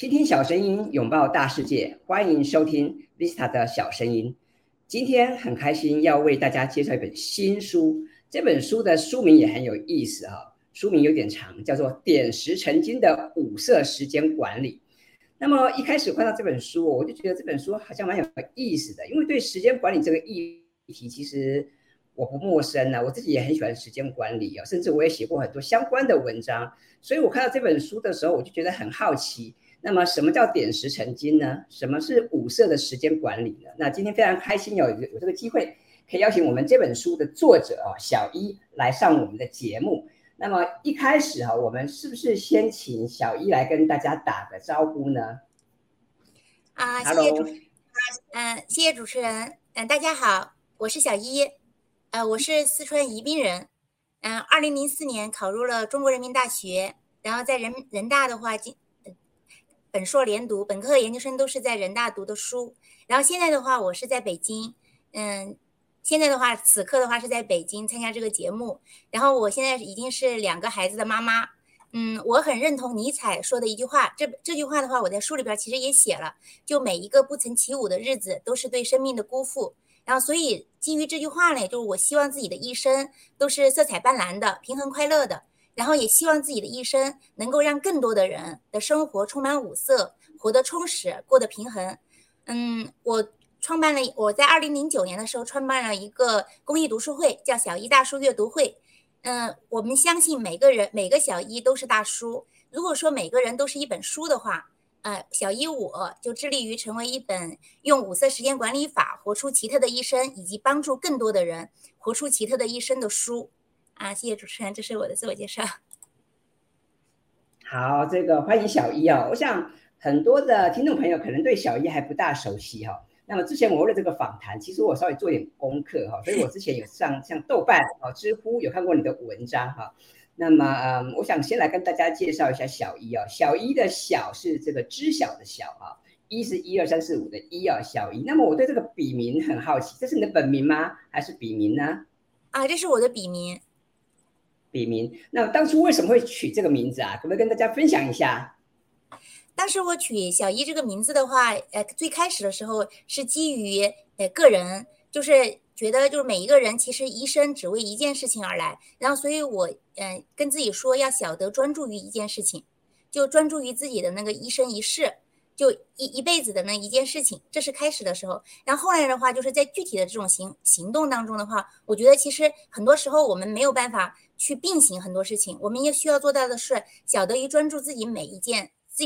倾听小声音，拥抱大世界，欢迎收听 Vista 的小声音。今天很开心要为大家介绍一本新书，这本书的书名也很有意思啊，书名有点长，叫做《点石成金的五色时间管理》。那么一开始看到这本书，我就觉得这本书好像蛮有意思的，因为对时间管理这个议题其实我不陌生啊，我自己也很喜欢时间管理啊，甚至我也写过很多相关的文章，所以我看到这本书的时候，我就觉得很好奇。那么什么叫点石成金呢？什么是五色的时间管理呢？那今天非常开心有这个机会可以邀请我们这本书的作者小一来上我们的节目。那么一开始我们是不是先请小一来跟大家打个招呼呢？谢谢主持人。大家好，我是小一，我是四川宜宾人。2004年考入了中国人民大学，然后在人大的话本硕连读，本科研究生都是在人大读的书。然后现在的话，我是在北京，此刻的话是在北京参加这个节目。然后我现在已经是两个孩子的妈妈，我很认同尼采说的一句话，这句话的话，我在书里边其实也写了，就每一个不曾起舞的日子都是对生命的辜负。然后所以基于这句话呢，就是我希望自己的一生都是色彩斑斓的、平衡快乐的。然后也希望自己的一生能够让更多的人的生活充满五色，活得充实，过得平衡。我在2009年的时候创办了一个公益读书会，叫小一大叔阅读会。我们相信每个小一都是大叔。如果说每个人都是一本书的话，小一我就致力于成为一本用五色时间管理法活出奇特的一生，以及帮助更多的人活出奇特的一生的书。谢谢主持人，这是我的自我介绍。好，这个欢迎小一我想很多的听众朋友可能对小一还不大熟悉那么之前我为了这个访谈，其实我稍微做点功课所以我之前有上像豆瓣知乎有看过你的文章那么我想先来跟大家介绍一下小一小一的小是这个知晓的小一是12345的一小一。那么我对这个笔名很好奇，这是你的本名吗？还是笔名呢？这是我的笔名。那当初为什么会取这个名字可不可以跟大家分享一下？当时我取小一这个名字的话，最开始的时候是基于个人，就是觉得就是每一个人其实一生只为一件事情而来，然后所以我跟自己说要晓得专注于一件事情，就专注于自己的那个一生一世，就一辈子的那一件事情，这是开始的时候。然后后来的话，就是在具体的这种行动当中的话，我觉得其实很多时候我们没有办法去并行很多事情，我们也需要做到的是晓得于专注自己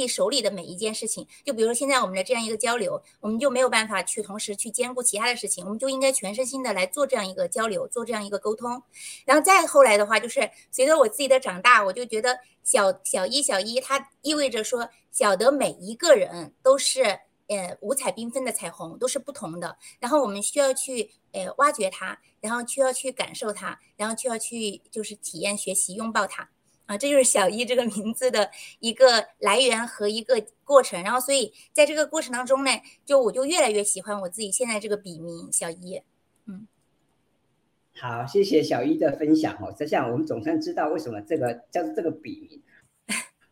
手里的每一件事情。就比如说现在我们的这样一个交流，我们就没有办法去同时去兼顾其他的事情，我们就应该全身心的来做这样一个交流，做这样一个沟通。然后再后来的话，就是随着我自己的长大，我就觉得小一它意味着说晓得每一个人都是五彩缤纷的彩虹，都是不同的，然后我们需要去挖掘它，然后需要去感受它，然后需要去就是体验、学习、拥抱它这就是小一这个名字的一个来源和一个过程。然后所以在这个过程当中呢，我就越来越喜欢我自己现在这个笔名小一。好，谢谢小一的分享这下我们总算知道为什么这个叫做这个笔名。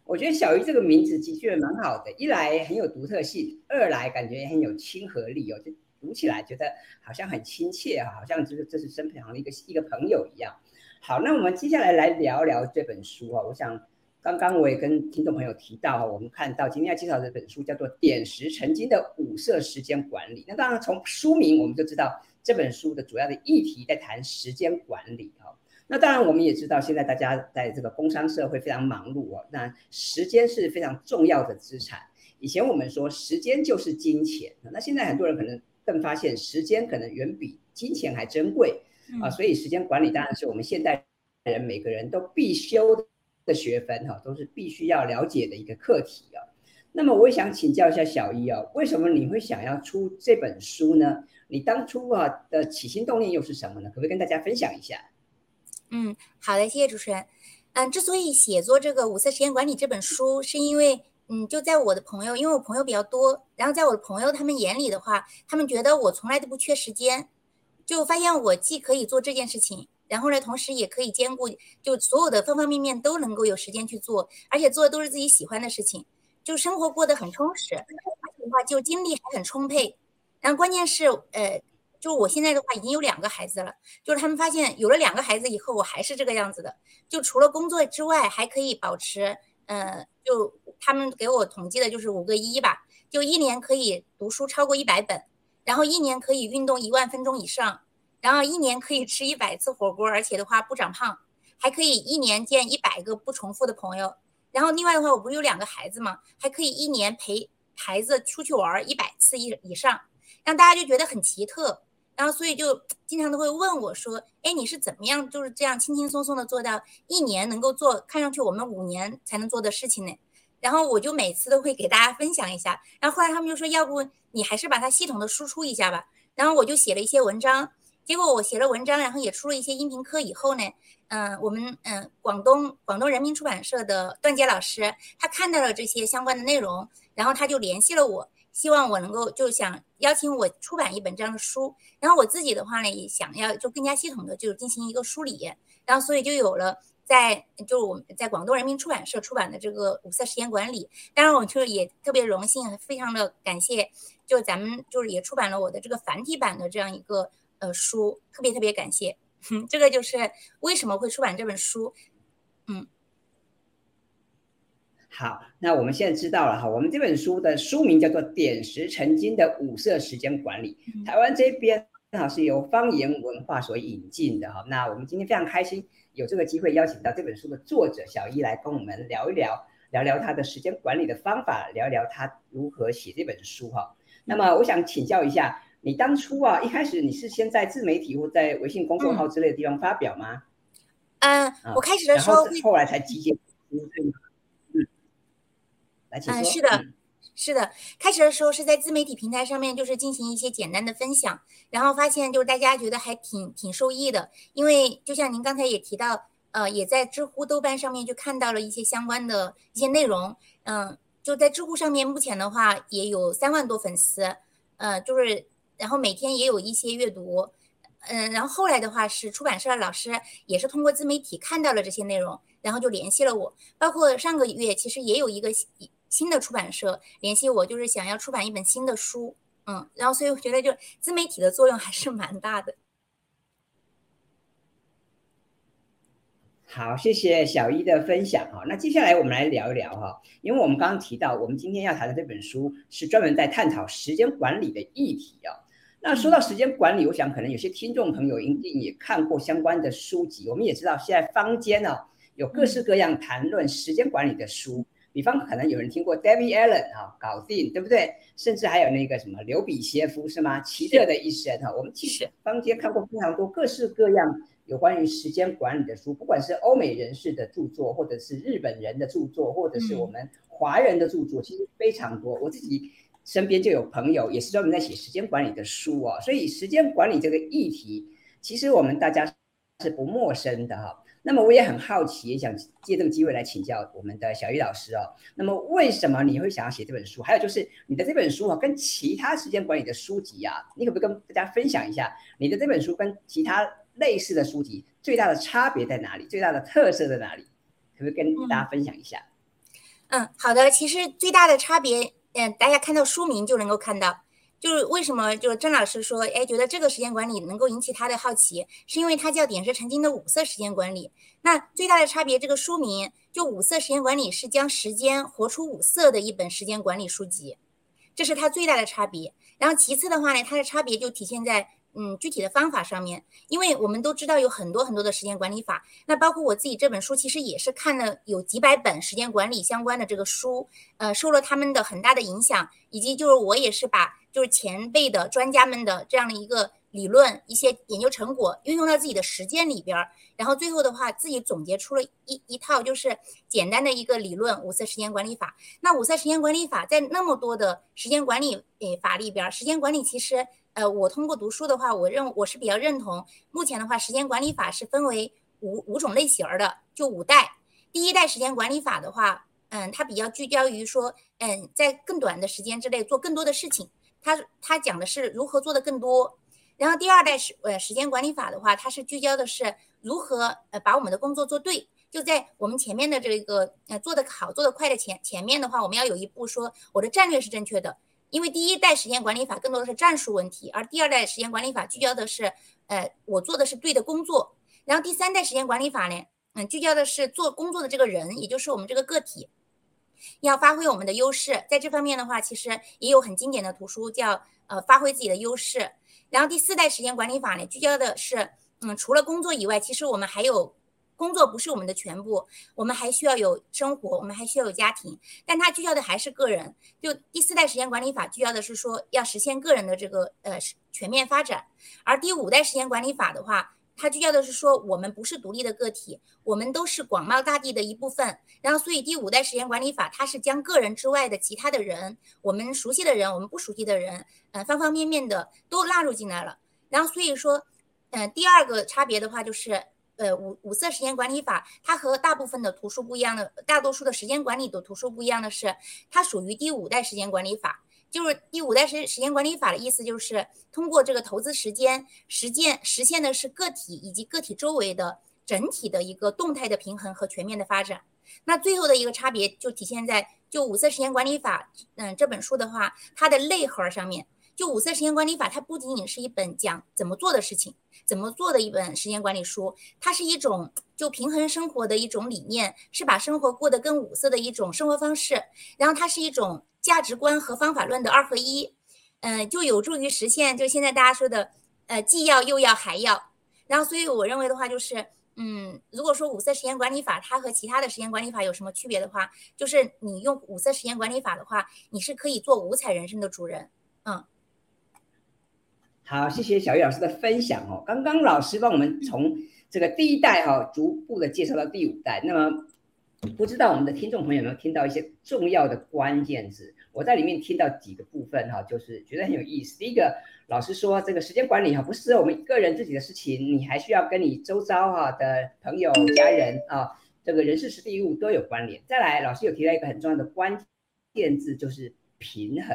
我觉得小一这个名字的确蛮好的，一来很有独特性，二来感觉也很有亲和力就读起来觉得好像很亲切好像就是这是身旁的一个朋友一样。好，那我们接下来来聊聊这本书我想刚刚我也跟听众朋友提到我们看到今天要介绍这本书叫做《点石成金的五色时间管理》。那当然从书名我们就知道这本书的主要的议题在谈时间管理那当然我们也知道现在大家在这个工商社会非常忙碌那时间是非常重要的资产。以前我们说时间就是金钱，那现在很多人可能更发现时间可能远比金钱还珍贵所以时间管理当然是我们现代人每个人都必修的学分都是必须要了解的一个课题那么我也想请教一下小一为什么你会想要出这本书呢？你当初的起心动念又是什么呢？可不可以跟大家分享一下？好的，谢谢主持人。之所以写作这个《五色时间管理》这本书，是因为就在我的朋友，因为我朋友比较多，然后在我的朋友他们眼里的话，他们觉得我从来都不缺时间，就发现我既可以做这件事情，然后呢，同时也可以兼顾就所有的方方面面都能够有时间去做，而且做的都是自己喜欢的事情。就生活过得很充实，而且的话就精力还很充沛。然后关键是就我现在的话已经有2个孩子了，就是他们发现有了2个孩子以后我还是这个样子的，就除了工作之外还可以保持就他们给我统计的就是5个1吧，就1年可以读书超过100本，然后1年可以运动10000分钟以上，然后1年可以吃100次火锅，而且的话不长胖，还可以1年见100个不重复的朋友。然后另外的话我不是有2个孩子嘛，还可以1年陪孩子出去玩100次以上，让大家就觉得很奇特。然后所以就经常都会问我说，哎，你是怎么样就是这样轻轻松松的做到1年能够做看上去我们5年才能做的事情呢？然后我就每次都会给大家分享一下。然后后来他们就说，要不你还是把它系统的输出一下吧。然后我就写了一些文章，结果我写了文章，然后也出了一些音频课以后呢，我们广东人民出版社的段杰老师他看到了这些相关的内容，然后他就联系了我，希望我能够就想邀请我出版一本这样的书。然后我自己的话呢也想要就更加系统的就进行一个梳理，然后所以就有了我们在广东人民出版社出版的这个5色实验管理。当然我就也特别荣幸非常的感谢，就咱们就是也出版了我的这个繁体版的这样一个书，特别特别感谢。这个就是为什么会出版这本书。好，那我们现在知道了哈，我们这本书的书名叫做《点石成金的5色时间管理》，台湾这边是由方言文化所引进的哈。那我们今天非常开心有这个机会邀请到这本书的作者小一来跟我们聊聊他的时间管理的方法，聊聊他如何写这本书哈。那么我想请教一下，你当初一开始你是先在自媒体或在微信公众号之类的地方发表吗？我开始的时候，后来才集结。是的，开始的时候是在自媒体平台上面，就是进行一些简单的分享，然后发现就是大家觉得还挺受益的，因为就像您刚才也提到，也在知乎、豆瓣上面就看到了一些相关的一些内容。就在知乎上面，目前的话也有3万多粉丝，就是然后每天也有一些阅读，然后后来的话是出版社的老师也是通过自媒体看到了这些内容，然后就联系了我，包括上个月其实也有一个新的出版社联系我，就是想要出版一本新的书。然后所以我觉得就自媒体的作用还是蛮大的。好，谢谢小一的分享。那接下来我们来聊一聊因为我们刚刚提到我们今天要谈的这本书是专门在探讨时间管理的议题。那说到时间管理，我想可能有些听众朋友一定也看过相关的书籍，我们也知道现在坊间有各式各样谈论时间管理的书，比方可能有人听过 David Allen 搞定，对不对？甚至还有那个什么刘比歇夫是吗？奇特的一生我们其实坊间看过非常多各式各样有关于时间管理的书，不管是欧美人士的著作，或者是日本人的著作，或者是我们华人的著作，其实非常多。我自己身边就有朋友也是专门在写时间管理的书所以时间管理这个议题，其实我们大家是不陌生的那么我也很好奇，也想借这个机会来请教我们的小一老师那么为什么你会想要写这本书？还有就是你的这本书跟其他时间管理的书籍你可不可以跟大家分享一下你的这本书跟其他类似的书籍最大的差别在哪里？最大的特色在哪里？可不可以跟大家分享一下？好的。其实最大的差别，大家看到书名就能够看到。就是为什么就是郑老师说觉得这个时间管理能够引起他的好奇，是因为他叫点石成金的5色时间管理。那最大的差别，这个书名就5色时间管理是将时间活出5色的一本时间管理书籍，这是它最大的差别。然后其次的话呢，它的差别就体现在具体的方法上面，因为我们都知道有很多很多的时间管理法，那包括我自己这本书其实也是看了有几百本时间管理相关的这个书，受了他们的很大的影响，以及就是我也是把就是前辈的专家们的这样的一个理论一些研究成果运用到自己的实践里边，然后最后的话自己总结出了一套就是简单的一个理论5色时间管理法。那5色时间管理法在那么多的时间管理法里边，时间管理其实我通过读书的话，我是比较认同，目前的话时间管理法是分为五种类型的，就5代。第1代时间管理法的话，它比较聚焦于说在更短的时间之内做更多的事情，它讲的是如何做的更多。然后第二代时间管理法的话，它是聚焦的是如何把我们的工作做对。就在我们前面的这个做得好做得快的前面的话，我们要有一步说我的战略是正确的。因为第一代时间管理法更多的是战术问题，而第二代时间管理法聚焦的是我做的是对的工作。然后第三代时间管理法呢，聚焦的是做工作的这个人，也就是我们这个个体要发挥我们的优势。在这方面的话，其实也有很经典的图书叫发挥自己的优势。然后第四代时间管理法呢，聚焦的是除了工作以外，其实我们还有工作不是我们的全部，我们还需要有生活，我们还需要有家庭，但它聚焦的还是个人。就第四代时间管理法聚焦的是说要实现个人的这个全面发展，而第五代时间管理法的话，它聚焦的是说我们不是独立的个体，我们都是广袤大地的一部分。然后所以第五代时间管理法它是将个人之外的其他的人，我们熟悉的人，我们不熟悉的人，方方面面的都纳入进来了。然后所以说第二个差别的话就是五色时间管理法，它和大部分的图书不一样的，大多数的时间管理的图书不一样的是，它属于第五代时间管理法。就是第五代时间管理法的意思就是通过这个投资时间实现的是个体以及个体周围的整体的一个动态的平衡和全面的发展。那最后的一个差别就体现在就五色时间管理法这本书的话，它的内核上面。就五色时间管理法它不仅仅是一本讲怎么做的事情，怎么做的一本时间管理书，它是一种就平衡生活的一种理念，是把生活过得更五色的一种生活方式。然后它是一种价值观和方法论的二合一，就有助于实现就现在大家说的，既要又要还要。然后，所以我认为的话就是，如果说五色时间管理法它和其他的时间管理法有什么区别的话，就是你用五色时间管理法的话，你是可以做五彩人生的主人。好，谢谢小玉老师的分享哦。刚刚老师帮我们从这个第一代逐步的介绍到第五代，那么。不知道我们的听众朋友有没有听到一些重要的关键字，我在里面听到几个部分就是觉得很有意思。第一个，老师说这个时间管理不是我们个人自己的事情，你还需要跟你周遭的朋友家人这个人事实地物都有关联。再来，老师有提到一个很重要的关键字，就是平衡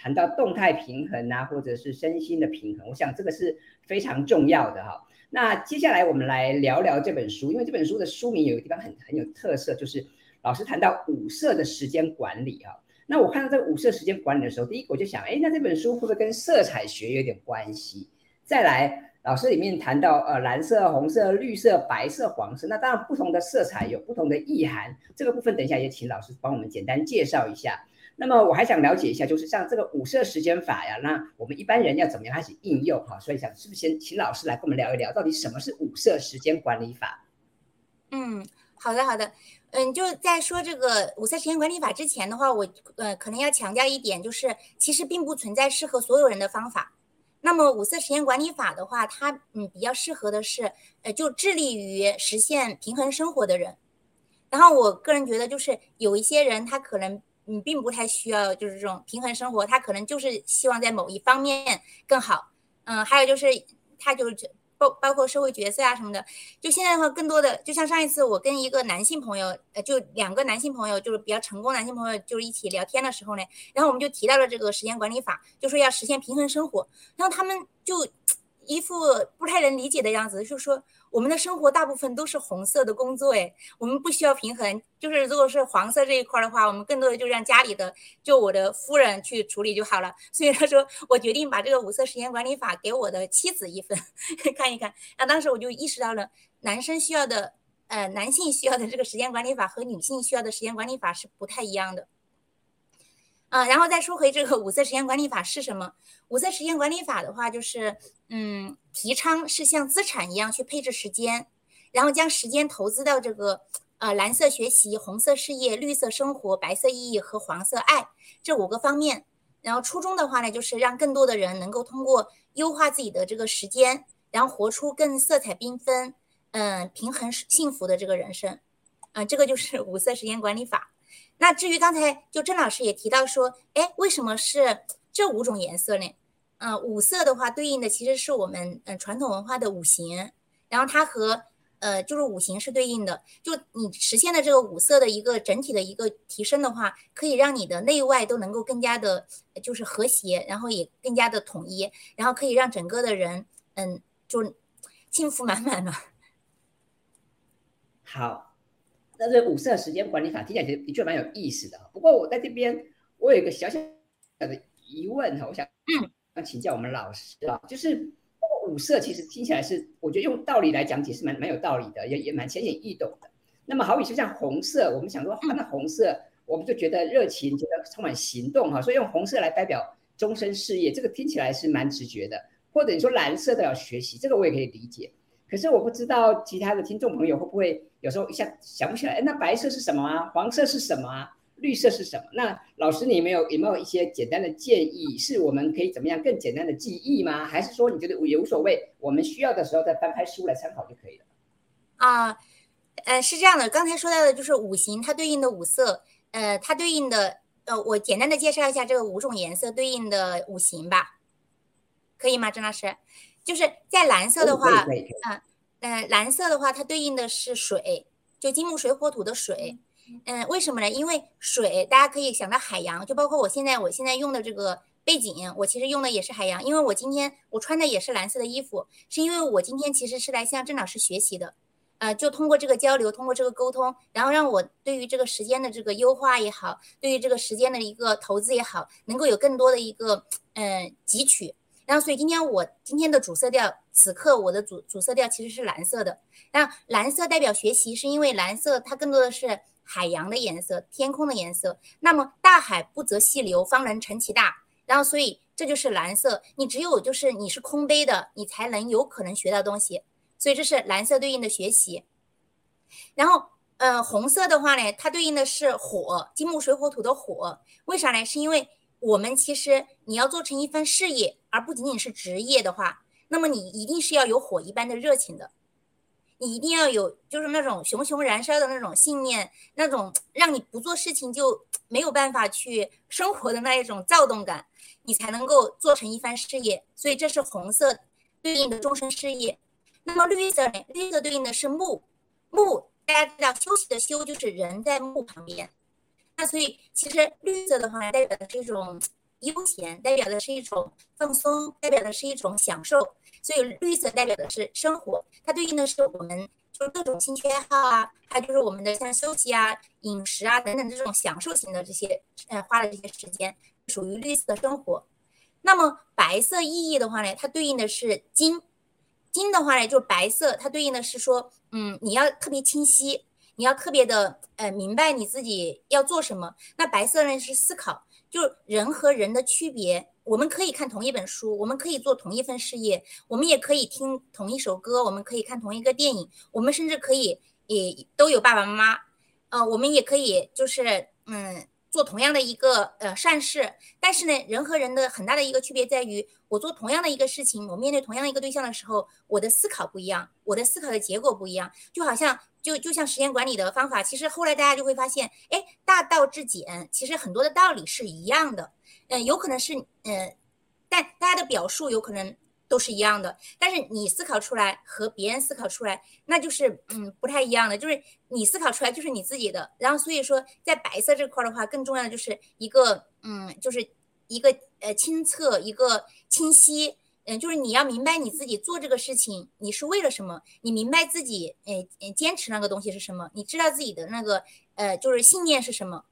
谈到动态平衡或者是身心的平衡，我想这个是非常重要的那接下来我们来聊聊这本书，因为这本书的书名有个地方 很有特色，就是老师谈到五色的时间管理那我看到这五色时间管理的时候，第一个我就想，那这本书会不会跟色彩学有点关系？再来，老师里面谈到蓝色、红色、绿色、白色、黄色，那当然不同的色彩有不同的意涵，这个部分等一下也请老师帮我们简单介绍一下。那么我还想了解一下，就是像这个五色时间法呀，那我们一般人要怎么样开始应用所以想是不是先请老师来跟我们聊一聊，到底什么是五色时间管理法？好的。就在说这个五色时间管理法之前的话，我可能要强调一点，就是其实并不存在适合所有人的方法。那么五色时间管理法的话，它比较适合的是就致力于实现平衡生活的人。然后我个人觉得，就是有一些人他可能并不太需要就是这种平衡生活，他可能就是希望在某一方面更好。还有就是他就包括社会角色什么的。就现在的话，更多的就像上一次我跟一个男性朋友就两个男性朋友，就是比较成功男性朋友，就是一起聊天的时候呢，然后我们就提到了这个时间管理法，就说要实现平衡生活。然后他们就一副不太能理解的样子，就说我们的生活大部分都是红色的工作，我们不需要平衡。就是如果是黄色这一块的话，我们更多的就让家里的就我的夫人去处理就好了。所以他说，我决定把这个五色时间管理法给我的妻子一份看一看。那当时我就意识到了，男性需要的这个时间管理法和女性需要的时间管理法是不太一样的。然后再说回这个五色时间管理法是什么？五色时间管理法的话，就是提倡是像资产一样去配置时间，然后将时间投资到这个蓝色学习、红色事业、绿色生活、白色意义和黄色爱这五个方面。然后初衷的话呢，就是让更多的人能够通过优化自己的这个时间，然后活出更色彩缤纷、平衡幸福的这个人生。这个就是五色时间管理法。那至于刚才就郑老师也提到说，为什么是这五种颜色呢？五色的话对应的其实是我们传统文化的五行，然后它和就是五行是对应的，就你实现的这个五色的一个整体的一个提升的话，可以让你的内外都能够更加的就是和谐，然后也更加的统一，然后可以让整个的人就幸福满满了。好，那这五色时间管理法听起来的确蛮有意思的，不过我在这边我有一个小小的疑问，我想请教我们老师啊，就是五色其实听起来是，我觉得用道理来讲解是 蛮有道理的，也蛮浅显易懂的。那么好比就像红色，我们想说那红色我们就觉得热情，觉得充满行动哈，所以用红色来代表终身事业，这个听起来是蛮直觉的。或者你说蓝色代表学习，这个我也可以理解。可是我不知道其他的听众朋友会不会有时候一下想不起来，那白色是什么啊？黄色是什么啊？绿色是什么？那老师你有没有一些简单的建议，是我们可以怎么样更简单的记忆吗？还是说你觉得也无所谓，我们需要的时候再翻开书来参考就可以了？是这样的，刚才说到的就是五行它对应的五色，它对应的我简单的介绍一下这个五种颜色对应的五行吧，可以吗？郑老师，就是在蓝色的话，蓝色的话它对应的是水，就金木水火土的水。为什么呢？因为水大家可以想到海洋，就包括我现在用的这个背景，我其实用的也是海洋，因为我今天我穿的也是蓝色的衣服，是因为我今天其实是来向郑老师学习的，就通过这个交流，通过这个沟通，然后让我对于这个时间的这个优化也好，对于这个时间的一个投资也好，能够有更多的一个汲取。然后所以今天的主色调，此刻我的主色调其实是蓝色的。那蓝色代表学习，是因为蓝色它更多的是海洋的颜色，天空的颜色，那么大海不择细流，方能成其大。然后所以这就是蓝色，你只有就是你是空杯的，你才能有可能学到东西，所以这是蓝色对应的学习。然后红色的话呢，它对应的是火，金木水火土的火。为啥呢？是因为我们其实你要做成一番事业，而不仅仅是职业的话，那么你一定是要有火一般的热情的，你一定要有就是那种熊熊燃烧的那种信念，那种让你不做事情就没有办法去生活的那一种躁动感，你才能够做成一番事业。所以这是红色对应的终身事业。那么绿色呢？绿色对应的是木，木大家知道休息的休就是人在木旁边，那所以其实绿色的话代表的是一种悠闲，代表的是一种放松，代表的是一种享受。所以绿色代表的是生活，它对应的是我们就是各种兴趣爱好啊，还有就是我们的像休息啊、饮食啊等等这种享受型的这些花的这些时间，属于绿色生活。那么白色意义的话呢，它对应的是金，金的话呢就是白色，它对应的是说你要特别清晰，你要特别的明白你自己要做什么。那白色呢是思考，就是人和人的区别。我们可以看同一本书，我们可以做同一份事业，我们也可以听同一首歌，我们可以看同一个电影，我们甚至可以也都有爸爸妈妈，我们也可以就是做同样的一个善事。但是呢，人和人的很大的一个区别在于，我做同样的一个事情，我面对同样的一个对象的时候，我的思考不一样，我的思考的结果不一样。就好像就像时间管理的方法，其实后来大家就会发现，大道至简，其实很多的道理是一样的。有可能是但大家的表述有可能都是一样的，但是你思考出来和别人思考出来那就是不太一样的，就是你思考出来就是你自己的。然后所以说在白色这块的话，更重要的就是一个就是一个清澈，一个清晰，就是你要明白你自己做这个事情你是为了什么，你明白自己坚持那个东西是什么，你知道自己的那个就是信念是什么，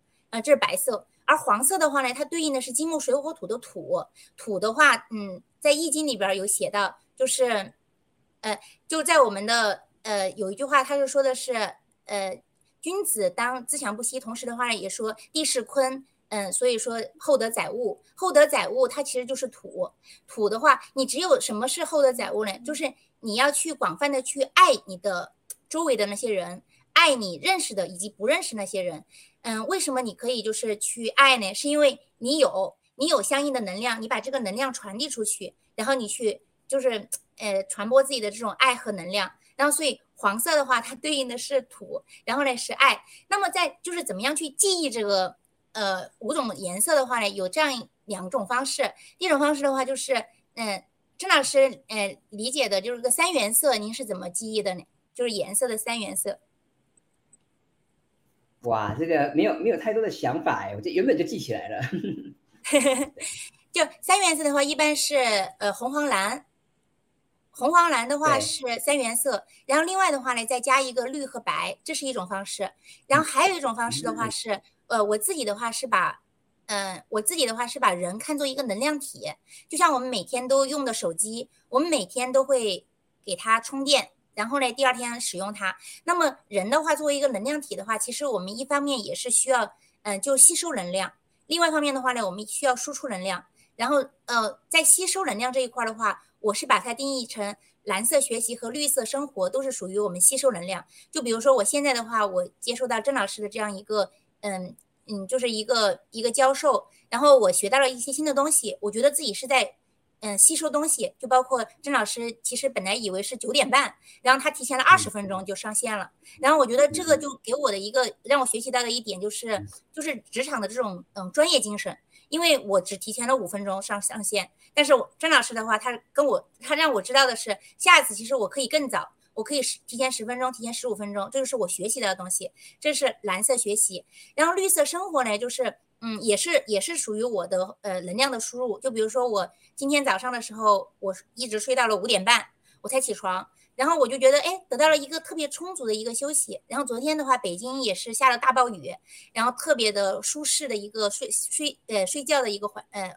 这是白色。而黄色的话呢，它对应的是金木水火土的土。土的话，在易经里边有写到，就是，就在我们的有一句话，它是说的是君子当自强不息。同时的话也说地势坤，所以说厚德载物。厚德载物它其实就是土。土的话，你只有什么是厚德载物呢？就是你要去广泛的去爱你的周围的那些人，爱你认识的以及不认识那些人。为什么你可以就是去爱呢？是因为你有相应的能量，你把这个能量传递出去，然后你去就是传播自己的这种爱和能量。然后所以黄色的话，它对应的是土，然后呢是爱。那么在就是怎么样去记忆这个五种颜色的话呢，有这样两种方式。第一种方式的话就是郑老师理解的就是个三原色，您是怎么记忆的呢？就是颜色的三原色。哇，这个没有太多的想法，我这原本就记起来了。就三原色的话一般是红黄蓝，红黄蓝的话是三原色，然后另外的话呢再加一个绿和白，这是一种方式。然后还有一种方式的话是我自己的话是把人看作一个能量体，就像我们每天都用的手机，我们每天都会给它充电，然后呢第二天使用它。那么人的话作为一个能量体的话，其实我们一方面也是需要就吸收能量，另外一方面的话呢我们需要输出能量。然后在吸收能量这一块的话，我是把它定义成蓝色学习和绿色生活都是属于我们吸收能量。就比如说我现在的话，我接受到郑老师的这样一个就是一个教授，然后我学到了一些新的东西，我觉得自己是在吸收东西。就包括郑老师其实本来以为是9:30，然后他提前了20分钟就上线了。然后我觉得这个就给我的一个让我学习到的一点就是职场的这种专业精神，因为我只提前了5分钟上线，但是郑老师的话他让我知道的是，下次其实我可以更早，我可以提前10分钟，提前15分钟，这就是我学习到的东西，这是蓝色学习。然后绿色生活呢，就是也是属于我的能量的输入。就比如说我今天早上的时候，我一直睡到了5:30，我才起床，然后我就觉得得到了一个特别充足的一个休息。然后昨天的话，北京也是下了大暴雨，然后特别的舒适的一个睡觉的一个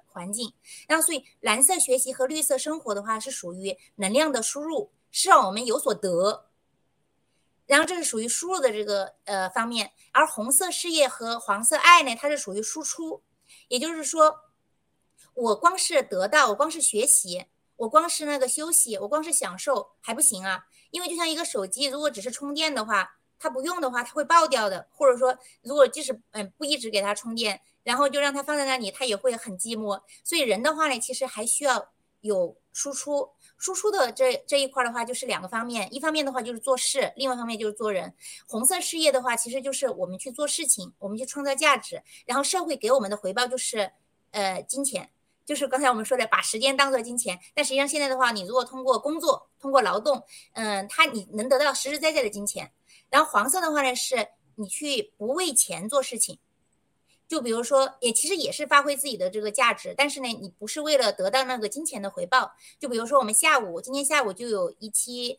环境。然后所以蓝色学习和绿色生活的话是属于能量的输入，是让我们有所得。然后这是属于输入的这个方面，而红色事业和黄色爱呢，它是属于输出。也就是说，我光是得到，我光是学习，我光是那个休息，我光是享受还不行啊，因为就像一个手机，如果只是充电的话，它不用的话，它会爆掉的。或者说，如果即使不一直给它充电，然后就让它放在那里，它也会很寂寞。所以人的话呢，其实还需要有输出。输出的这一块的话就是两个方面，一方面的话就是做事，另外一方面就是做人。红色事业的话其实就是我们去做事情，我们去创造价值，然后社会给我们的回报就是金钱，就是刚才我们说的把时间当作金钱。但实际上现在的话，你如果通过工作，通过劳动你能得到实实在在的金钱。然后黄色的话呢，是你去不为钱做事情，就比如说其实也是发挥自己的这个价值，但是呢你不是为了得到那个金钱的回报。就比如说今天下午就有一期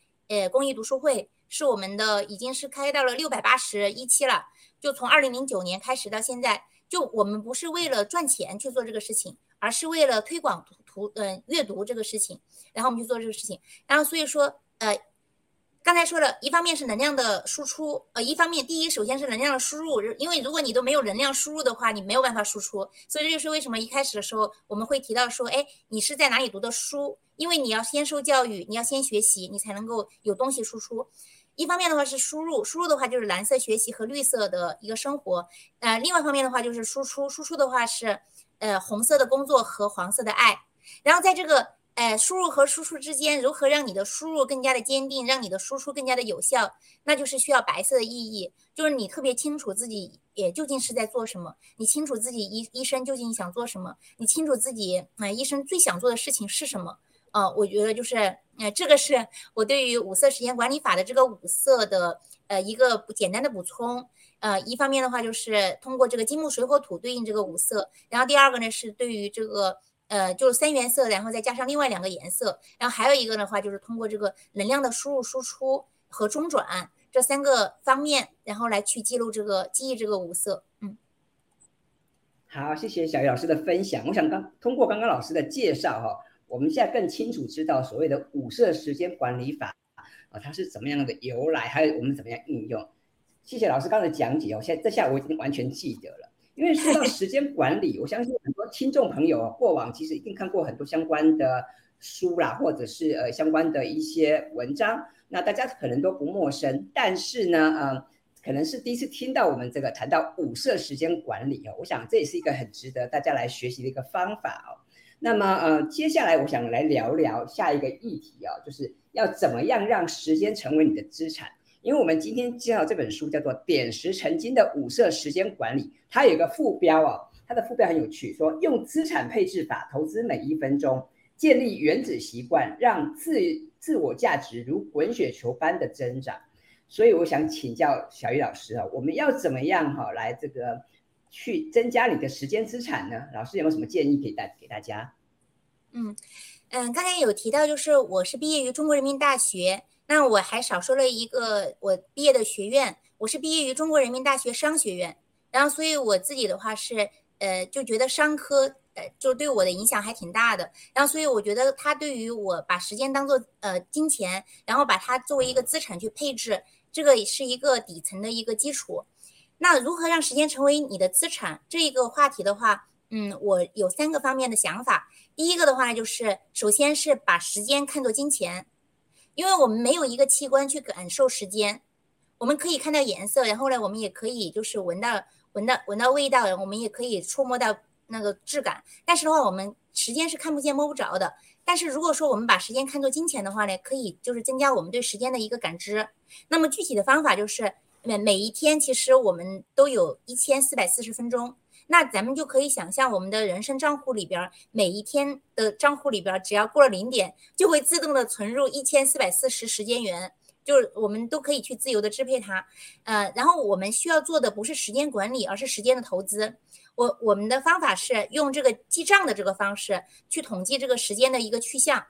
公益读书会，是我们的已经是开到了681期了，就从2009年开始到现在。就我们不是为了赚钱去做这个事情，而是为了推广阅读这个事情，然后我们去做这个事情。然后所以说刚才说了，一方面是能量的输出，一方面第一首先是能量的输入，因为如果你都没有能量输入的话，你没有办法输出。所以这就是为什么一开始的时候我们会提到说，你是在哪里读的书，因为你要先受教育，你要先学习，你才能够有东西输出。一方面的话是输入的话就是蓝色学习和绿色的一个生活，另外一方面的话就是输出的话是红色的工作和黄色的爱。然后在这个输入和输出之间，如何让你的输入更加的坚定，让你的输出更加的有效，那就是需要白色的意义，就是你特别清楚自己也究竟是在做什么，你清楚自己一生究竟想做什么，你清楚自己一生最想做的事情是什么。我觉得就是这个是我对于五色时间管理法的这个五色的一个简单的补充。一方面的话就是通过这个金木水火土对应这个五色，然后第二个呢是对于这个就是三原色，然后再加上另外2个颜色，然后还有一个的话就是通过这个能量的输入、输出和中转这3个方面，然后来去记忆这个五色。好，谢谢小雨老师的分享。我想通过刚刚老师的介绍我们现在更清楚知道所谓的五色时间管理法它是怎么样的由来，还有我们怎么样应用。谢谢老师刚才的讲解这下我已经完全记得了。因为说到时间管理，我相信很多听众朋友过往其实一定看过很多相关的书啦，或者是相关的一些文章，那大家可能都不陌生。但是呢可能是第一次听到我们这个谈到五色时间管理我想这也是一个很值得大家来学习的一个方法那么接下来我想来聊聊下一个议题就是要怎么样让时间成为你的资产。因为我们今天介绍这本书叫做《点石成金的五色时间管理》，它有一个副标它的副标很有趣，说用资产配置法投资每1分钟，建立原子习惯，让自我价值如滚雪球般的增长。所以我想请教小玉老师啊，我们要怎么样哈来这个去增加你的时间资产呢？老师有没有什么建议给大家？刚才有提到，就是我是毕业于中国人民大学，那我还少说了一个我毕业的学院，我是毕业于中国人民大学商学院，然后所以我自己的话是就觉得商科就对我的影响还挺大的，然后所以我觉得它对于我把时间当做金钱，然后把它作为一个资产去配置，这个是一个底层的一个基础。那如何让时间成为你的资产这一个话题的话，我有3个方面的想法。第一个的话就是，首先是把时间看作金钱，因为我们没有一个器官去感受时间，我们可以看到颜色，然后呢，我们也可以就是闻到味道，我们也可以触摸到那个质感，但是的话我们时间是看不见摸不着的。但是如果说我们把时间看作金钱的话呢，可以就是增加我们对时间的一个感知。那么具体的方法就是每一天其实我们都有1440分钟，那咱们就可以想象我们的人生账户里边，每一天的账户里边只要过了0点就会自动的存入1440时间元，就是我们都可以去自由的支配它。然后我们需要做的不是时间管理，而是时间的投资。我们的方法是用这个记账的这个方式去统计这个时间的一个去向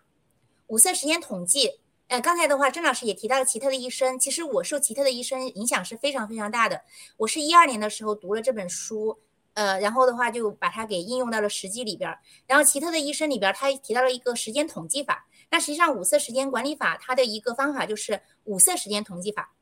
，5色时间统计。刚才的话郑老师也提到了奇特的一生，其实我受奇特的一生影响是非常非常大的。我是12年的时候读了这本书，然后的话就把它给应用到了实际里边。然后奇特的一生里边他提到了一个时间统计法，那实际上5色时间管理法它的一个方法就是5色时间统计法。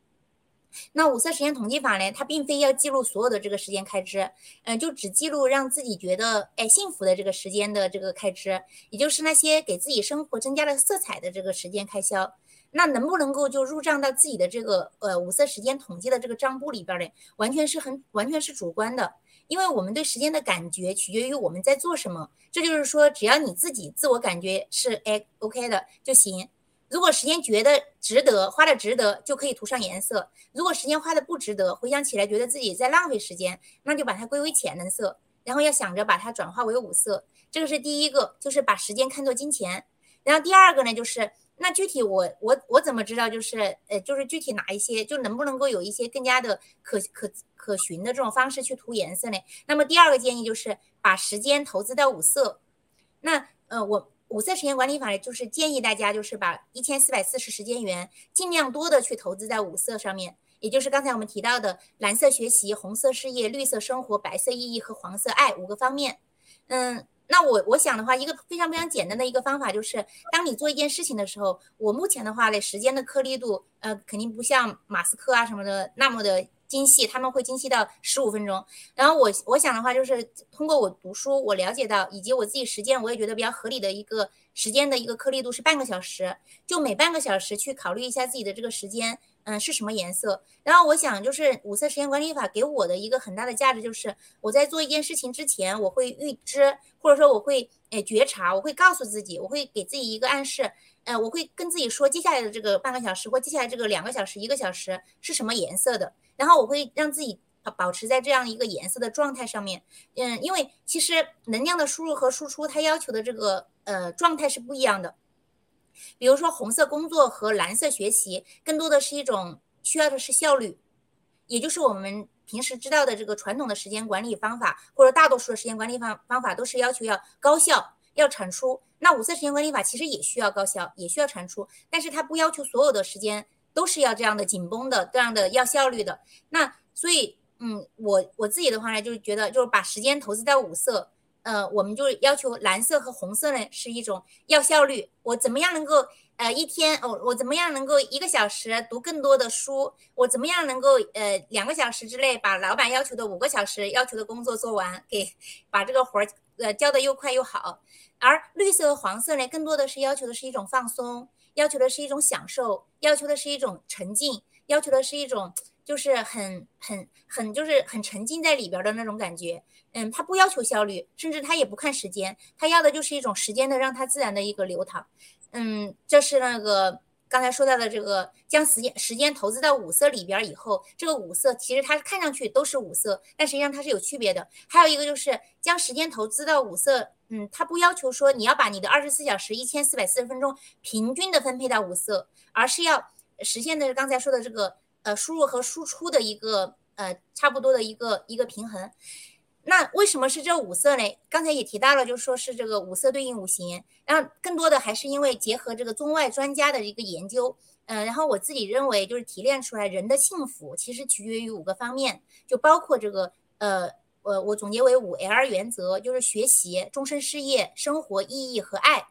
那5色时间统计法呢，它并非要记录所有的这个时间开支，就只记录让自己觉得幸福的这个时间的这个开支，也就是那些给自己生活增加了色彩的这个时间开销。那能不能够就入账到自己的这个5色时间统计的这个账簿里边呢，完全是主观的，因为我们对时间的感觉取决于我们在做什么。这就是说只要你自己自我感觉是OK 的就行。如果时间觉得值得，花的值得，就可以涂上颜色；如果时间花的不值得，回想起来觉得自己在浪费时间，那就把它归为浅能色，然后要想着把它转化为5色。这个是第一个，就是把时间看作金钱。然后第二个呢，就是那具体我怎么知道就是具体哪一些，就能不能够有一些更加的可循的这种方式去涂颜色呢？那么第二个建议就是把时间投资到5色。那5色时间管理法就是建议大家就是把1440时间元尽量多的去投资在5色上面，也就是刚才我们提到的蓝色学习、红色事业、绿色生活、白色意义和黄色爱5个方面。那我想的话，一个非常非常简单的一个方法就是当你做一件事情的时候，我目前的话呢，时间的颗粒度肯定不像马斯克啊什么的那么的精细，他们会精细到15分钟。然后我想的话就是通过我读书我了解到，以及我自己实践，我也觉得比较合理的一个时间的一个颗粒度是半个小时，就每半个小时去考虑一下自己的这个时间是什么颜色。然后我想就是5色时间管理法给我的一个很大的价值，就是我在做一件事情之前我会预知，或者说我会觉察，我会告诉自己，我会给自己一个暗示，我会跟自己说接下来的这个半个小时或接下来这个2个小时1个小时是什么颜色的，然后我会让自己保持在这样一个颜色的状态上面。因为其实能量的输入和输出它要求的这个状态是不一样的。比如说红色工作和蓝色学习更多的是一种需要的是效率，也就是我们平时知道的这个传统的时间管理方法，或者大多数的时间管理方法都是要求要高效要产出。那5色时间管理法其实也需要高效也需要产出，但是它不要求所有的时间都是要这样的紧绷的，这样的要效率的。那所以我自己的话呢，就是觉得就是把时间投资在5色。我们就要求蓝色和红色呢是一种要效率，我怎么样能够我怎么样能够1个小时读更多的书，我怎么样能够2个小时之内把老板要求的5个小时要求的工作做完，给把这个活交的又快又好。而绿色和黄色呢，更多的是要求的是一种放松，要求的是一种享受，要求的是一种沉浸，要求的是一种就是就是很沉浸在里边的那种感觉。他不要求效率，甚至他也不看时间，他要的就是一种时间的让他自然的一个流淌。这是那个刚才说到的这个将时间投资到5色里边以后，这个5色其实它看上去都是5色，但实际上它是有区别的。还有一个就是将时间投资到5色，它不要求说你要把你的24小时1440分钟平均的分配到5色，而是要实现的是刚才说的这个输入和输出的一个差不多的一个平衡。那为什么是这五色呢？刚才也提到了，就是说是这个五色对应五行，然后更多的还是因为结合这个中外专家的一个研究，然后我自己认为就是提炼出来人的幸福其实取决于五个方面，就包括这个我总结为五 L 原则，就是学习、终身事业、生活意义和爱。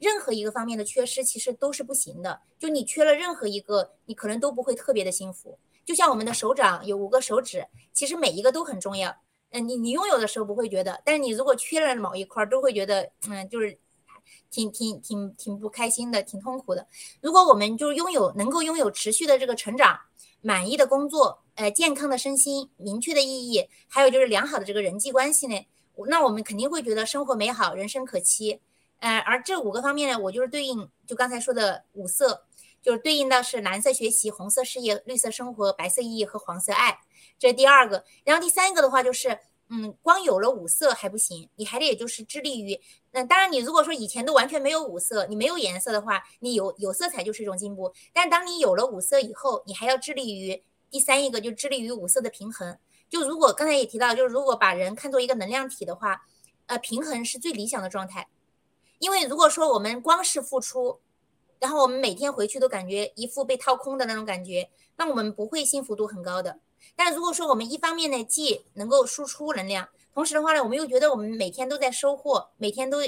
任何一个方面的缺失其实都是不行的，就你缺了任何一个，你可能都不会特别的幸福。就像我们的手掌有5个手指，其实每一个都很重要，你拥有的时候不会觉得，但是你如果缺了某一块都会觉得就是挺不开心的，挺痛苦的。如果我们就能够拥有持续的这个成长，满意的工作，健康的身心，明确的意义，还有就是良好的这个人际关系呢，那我们肯定会觉得生活美好，人生可期。而这5个方面呢，我就是对应就刚才说的五色，就是对应到是蓝色学习、红色事业、绿色生活、白色意义和黄色爱，这是第二个。然后第三个的话就是光有了五色还不行，你还得也就是致力于当然你如果说以前都完全没有五色，你没有颜色的话，你有色彩就是一种进步，但当你有了五色以后，你还要致力于第三一个，就致力于五色的平衡。就如果刚才也提到，就是如果把人看作一个能量体的话，平衡是最理想的状态。因为如果说我们光是付出，然后我们每天回去都感觉一副被掏空的那种感觉，那我们不会幸福度很高的。但如果说我们一方面呢，既能够输出能量，同时的话呢，我们又觉得我们每天都在收获，每天都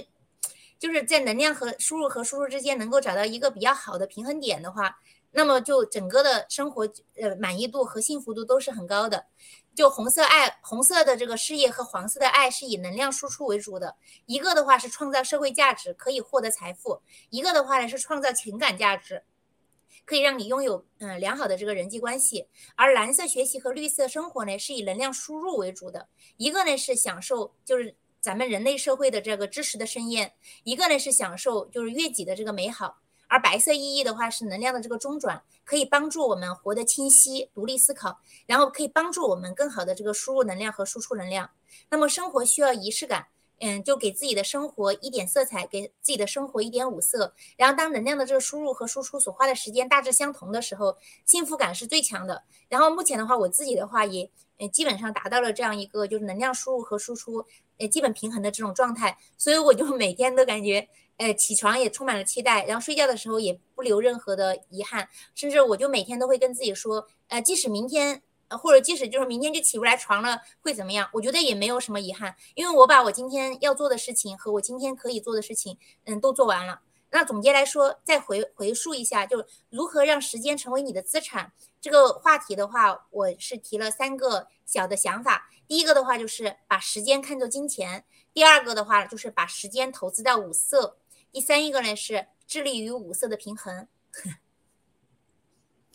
就是在能量和输入之间能够找到一个比较好的平衡点的话，那么就整个的生活满意度和幸福度都是很高的。就红色的这个事业和黄色的爱是以能量输出为主的，一个的话是创造社会价值，可以获得财富；一个的话呢是创造情感价值，可以让你拥有良好的这个人际关系。而蓝色学习和绿色生活呢是以能量输入为主的，一个呢是享受就是咱们人类社会的这个知识的盛宴，一个呢是享受就是悦己的这个美好。而白色意义的话是能量的这个中转，可以帮助我们活得清晰、独立思考，然后可以帮助我们更好的这个输入能量和输出能量。那么生活需要仪式感，就给自己的生活一点色彩，给自己的生活一点五色。然后当能量的这个输入和输出所花的时间大致相同的时候，幸福感是最强的。然后目前的话，我自己的话也基本上达到了这样一个就是能量输入和输出基本平衡的这种状态，所以我就每天都感觉起床也充满了期待，然后睡觉的时候也不留任何的遗憾，甚至我就每天都会跟自己说，即使明天或者即使就是明天就起不来床了会怎么样，我觉得也没有什么遗憾，因为我把我今天要做的事情和我今天可以做的事情都做完了。那总结来说，再回溯一下，就是如何让时间成为你的资产这个话题的话，我是提了3个小的想法。第一个的话就是把时间看作金钱，第二个的话就是把时间投资到五色，第三一个呢是致力于五色的平衡。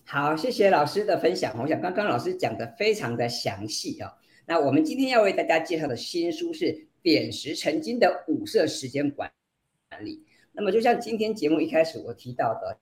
好，谢谢老师的分享。我想刚刚老师讲的非常的详细哦。那我们今天要为大家介绍的新书是点石成金的五色时间管理。那么就像今天节目一开始我提到的，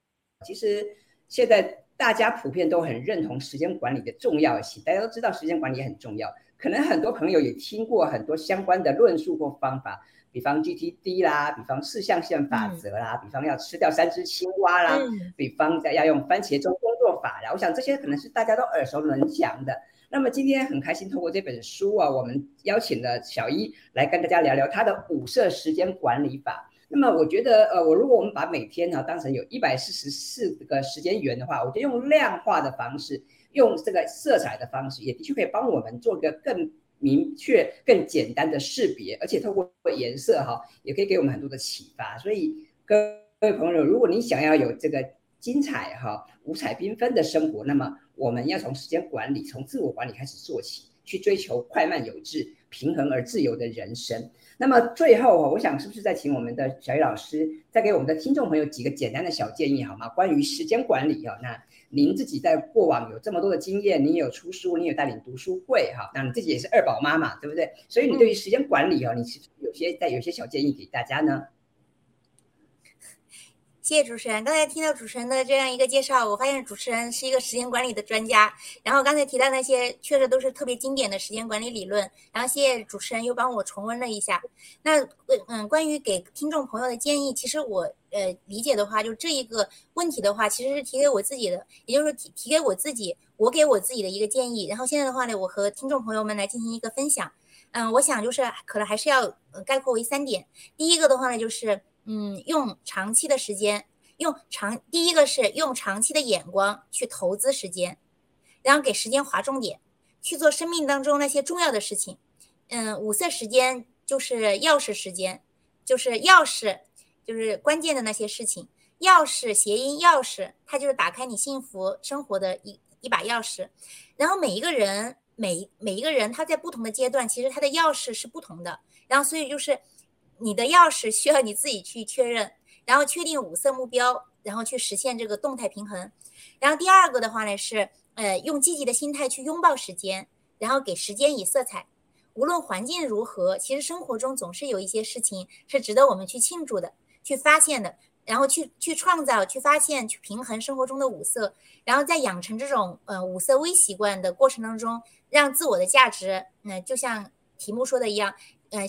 其实现在大家普遍都很认同时间管理的重要性，大家都知道时间管理很重要，可能很多朋友也听过很多相关的论述或方法，比方 GTD 啦，比方4象限法则啦，比方要吃掉3只青蛙啦，比方要用番茄钟工作法啦，我想这些可能是大家都耳熟能详的。那么今天很开心通过这本书啊，我们邀请了小一来跟大家聊聊她的五色时间管理法。那么我觉得如果我们把每天当成有144个时间元的话，我就用量化的方式，用这个色彩的方式，也的确可以帮我们做个更明确更简单的识别，而且透过颜色也可以给我们很多的启发。所以各位朋友，如果你想要有这个精彩五彩缤纷的生活，那么我们要从时间管理，从自我管理开始做起，去追求快慢有致、平衡而自由的人生。那么最后我想是不是再请我们的小一老师再给我们的听众朋友几个简单的小建议好吗？关于时间管理那您自己在过往有这么多的经验，你有出书，你有带领读书会那你自己也是2宝妈妈，对不对？所以你对于时间管理你是不是有些小建议给大家呢？谢谢主持人。刚才听到主持人的这样一个介绍，我发现主持人是一个时间管理的专家，然后刚才提到那些确实都是特别经典的时间管理理论，然后谢谢主持人又帮我重温了一下。那关于给听众朋友的建议，其实我理解的话，就这一个问题的话，其实是提给我自己的，也就是说 提给我自己，我给我自己的一个建议。然后现在的话呢，我和听众朋友们来进行一个分享。我想就是可能还是要概括为3点。第一个的话呢，就是用长期的时间，第一个是用长期的眼光去投资时间，然后给时间划重点，去做生命当中那些重要的事情。5色时间就是钥匙时间，就是钥匙，就是关键的那些事情。钥匙谐音钥匙，它就是打开你幸福生活的一把钥匙。然后每一个人他在不同的阶段，其实他的钥匙是不同的。然后所以就是你的钥匙需要你自己去确认，然后确定5色目标，然后去实现这个动态平衡。然后第二个的话呢是用积极的心态去拥抱时间，然后给时间以色彩。无论环境如何，其实生活中总是有一些事情是值得我们去庆祝的，去发现的，然后去创造，去发现，去平衡生活中的5色。然后在养成这种5色微习惯的过程当中，让自我的价值就像题目说的一样，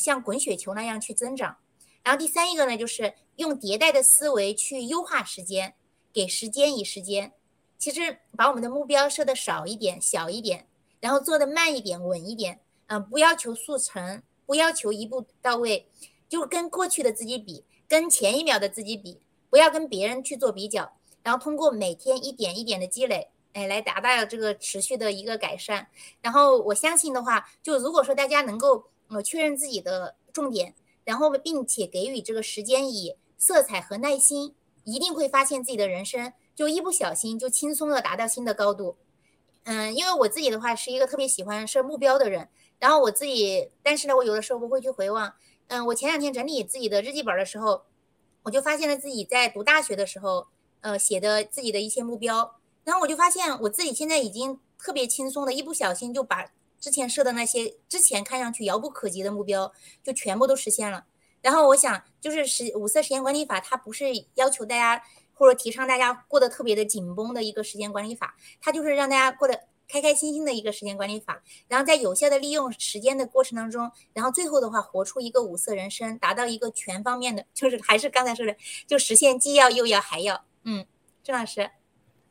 像滚雪球那样去增长。然后第三一个呢，就是用迭代的思维去优化时间，给时间以时间。其实把我们的目标设的少一点，小一点，然后做的慢一点，稳一点。不要求速成，不要求一步到位，就跟过去的自己比，跟前一秒的自己比，不要跟别人去做比较。然后通过每天一点一点的积累，来达到这个持续的一个改善。然后我相信的话，就如果说大家能够确认自己的重点，然后并且给予这个时间以色彩和耐心，一定会发现自己的人生就一不小心就轻松的达到新的高度。因为我自己的话是一个特别喜欢设目标的人，然后我自己，但是呢，我有的时候不会去回望。我前2天整理自己的日记本的时候，我就发现了自己在读大学的时候，写的自己的一些目标。然后我就发现我自己现在已经特别轻松的，一不小心就把之前设的那些之前看上去遥不可及的目标，就全部都实现了。然后我想，就是5色时间管理法，它不是要求大家或者提倡大家过得特别的紧绷的一个时间管理法，它就是让大家过得开开心心的一个时间管理法。然后在有效的利用时间的过程当中，然后最后的话活出一个5色人生，达到一个全方面的，就是还是刚才说的，就实现既要又要还要。郑老师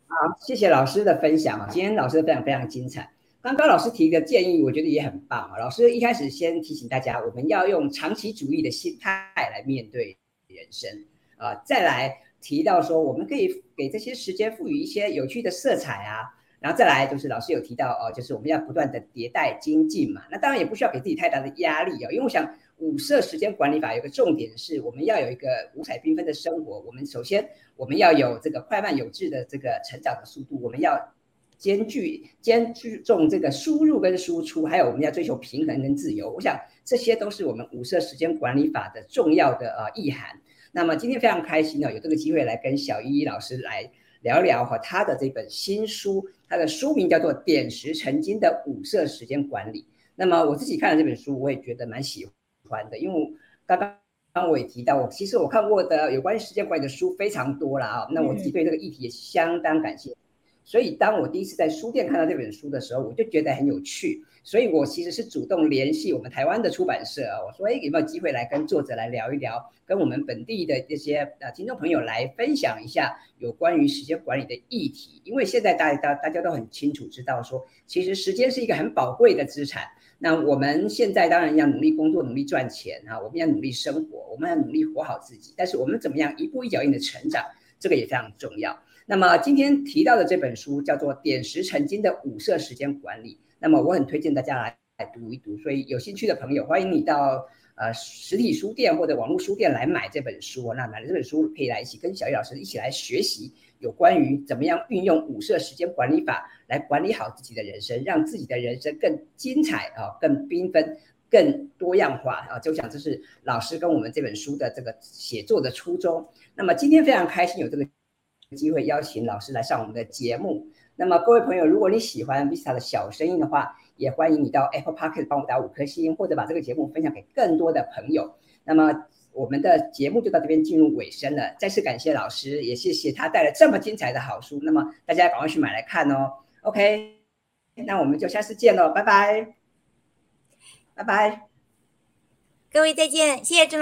好，谢谢老师的分享啊，今天老师的分享非常精彩。刚刚老师提的建议我觉得也很棒啊，老师一开始先提醒大家我们要用长期主义的心态来面对人生啊，再来提到说我们可以给这些时间赋予一些有趣的色彩啊，然后再来就是老师有提到就是我们要不断的迭代精进嘛，那当然也不需要给自己太大的压力因为我想5色时间管理法有个重点是我们要有一个5彩缤纷的生活。我们首先我们要有这个快慢有致的这个成长的速度，我们要兼重这个输入跟输出，还有我们要追求平衡跟自由。我想这些都是我们5色时间管理法的重要的意涵。那么今天非常开心有这个机会来跟小依依老师来聊聊和他的这本新书，他的书名叫做《点石成金的5色时间管理》。那么我自己看了这本书，我也觉得蛮喜欢的，因为刚刚我也提到，其实我看过的有关于时间管理的书非常多了那我自己对这个议题也相当感兴趣。所以当我第一次在书店看到这本书的时候，我就觉得很有趣，所以我其实是主动联系我们台湾的出版社我说有没有机会来跟作者来聊一聊，跟我们本地的这些听众朋友来分享一下有关于时间管理的议题。因为现在大家都很清楚知道说，其实时间是一个很宝贵的资产，那我们现在当然要努力工作，努力赚钱我们要努力生活，我们要努力活好自己，但是我们怎么样一步一脚印的成长，这个也非常重要。那么今天提到的这本书叫做《点石成金的5色时间管理》，那么我很推荐大家来读一读，所以有兴趣的朋友欢迎你到实体书店或者网络书店来买这本书那买了这本书可以来一起跟小依老师一起来学习有关于怎么样运用5色时间管理法来管理好自己的人生，让自己的人生更精彩更缤纷，更多样化就想这是老师跟我们这本书的这个写作的初衷。那么今天非常开心有这个机会邀请老师来上我们的节目。那么各位朋友，如果你喜欢 Vista 的小声音的话，也欢迎你到 Apple Pocket 帮我打5颗星，或者把这个节目分享给更多的朋友。那么我们的节目就到这边进入尾声了，再次感谢老师，也谢谢他带来这么精彩的好书，那么大家赶快去买来看OK， 那我们就下次见拜拜，各位再见，谢谢郑老师。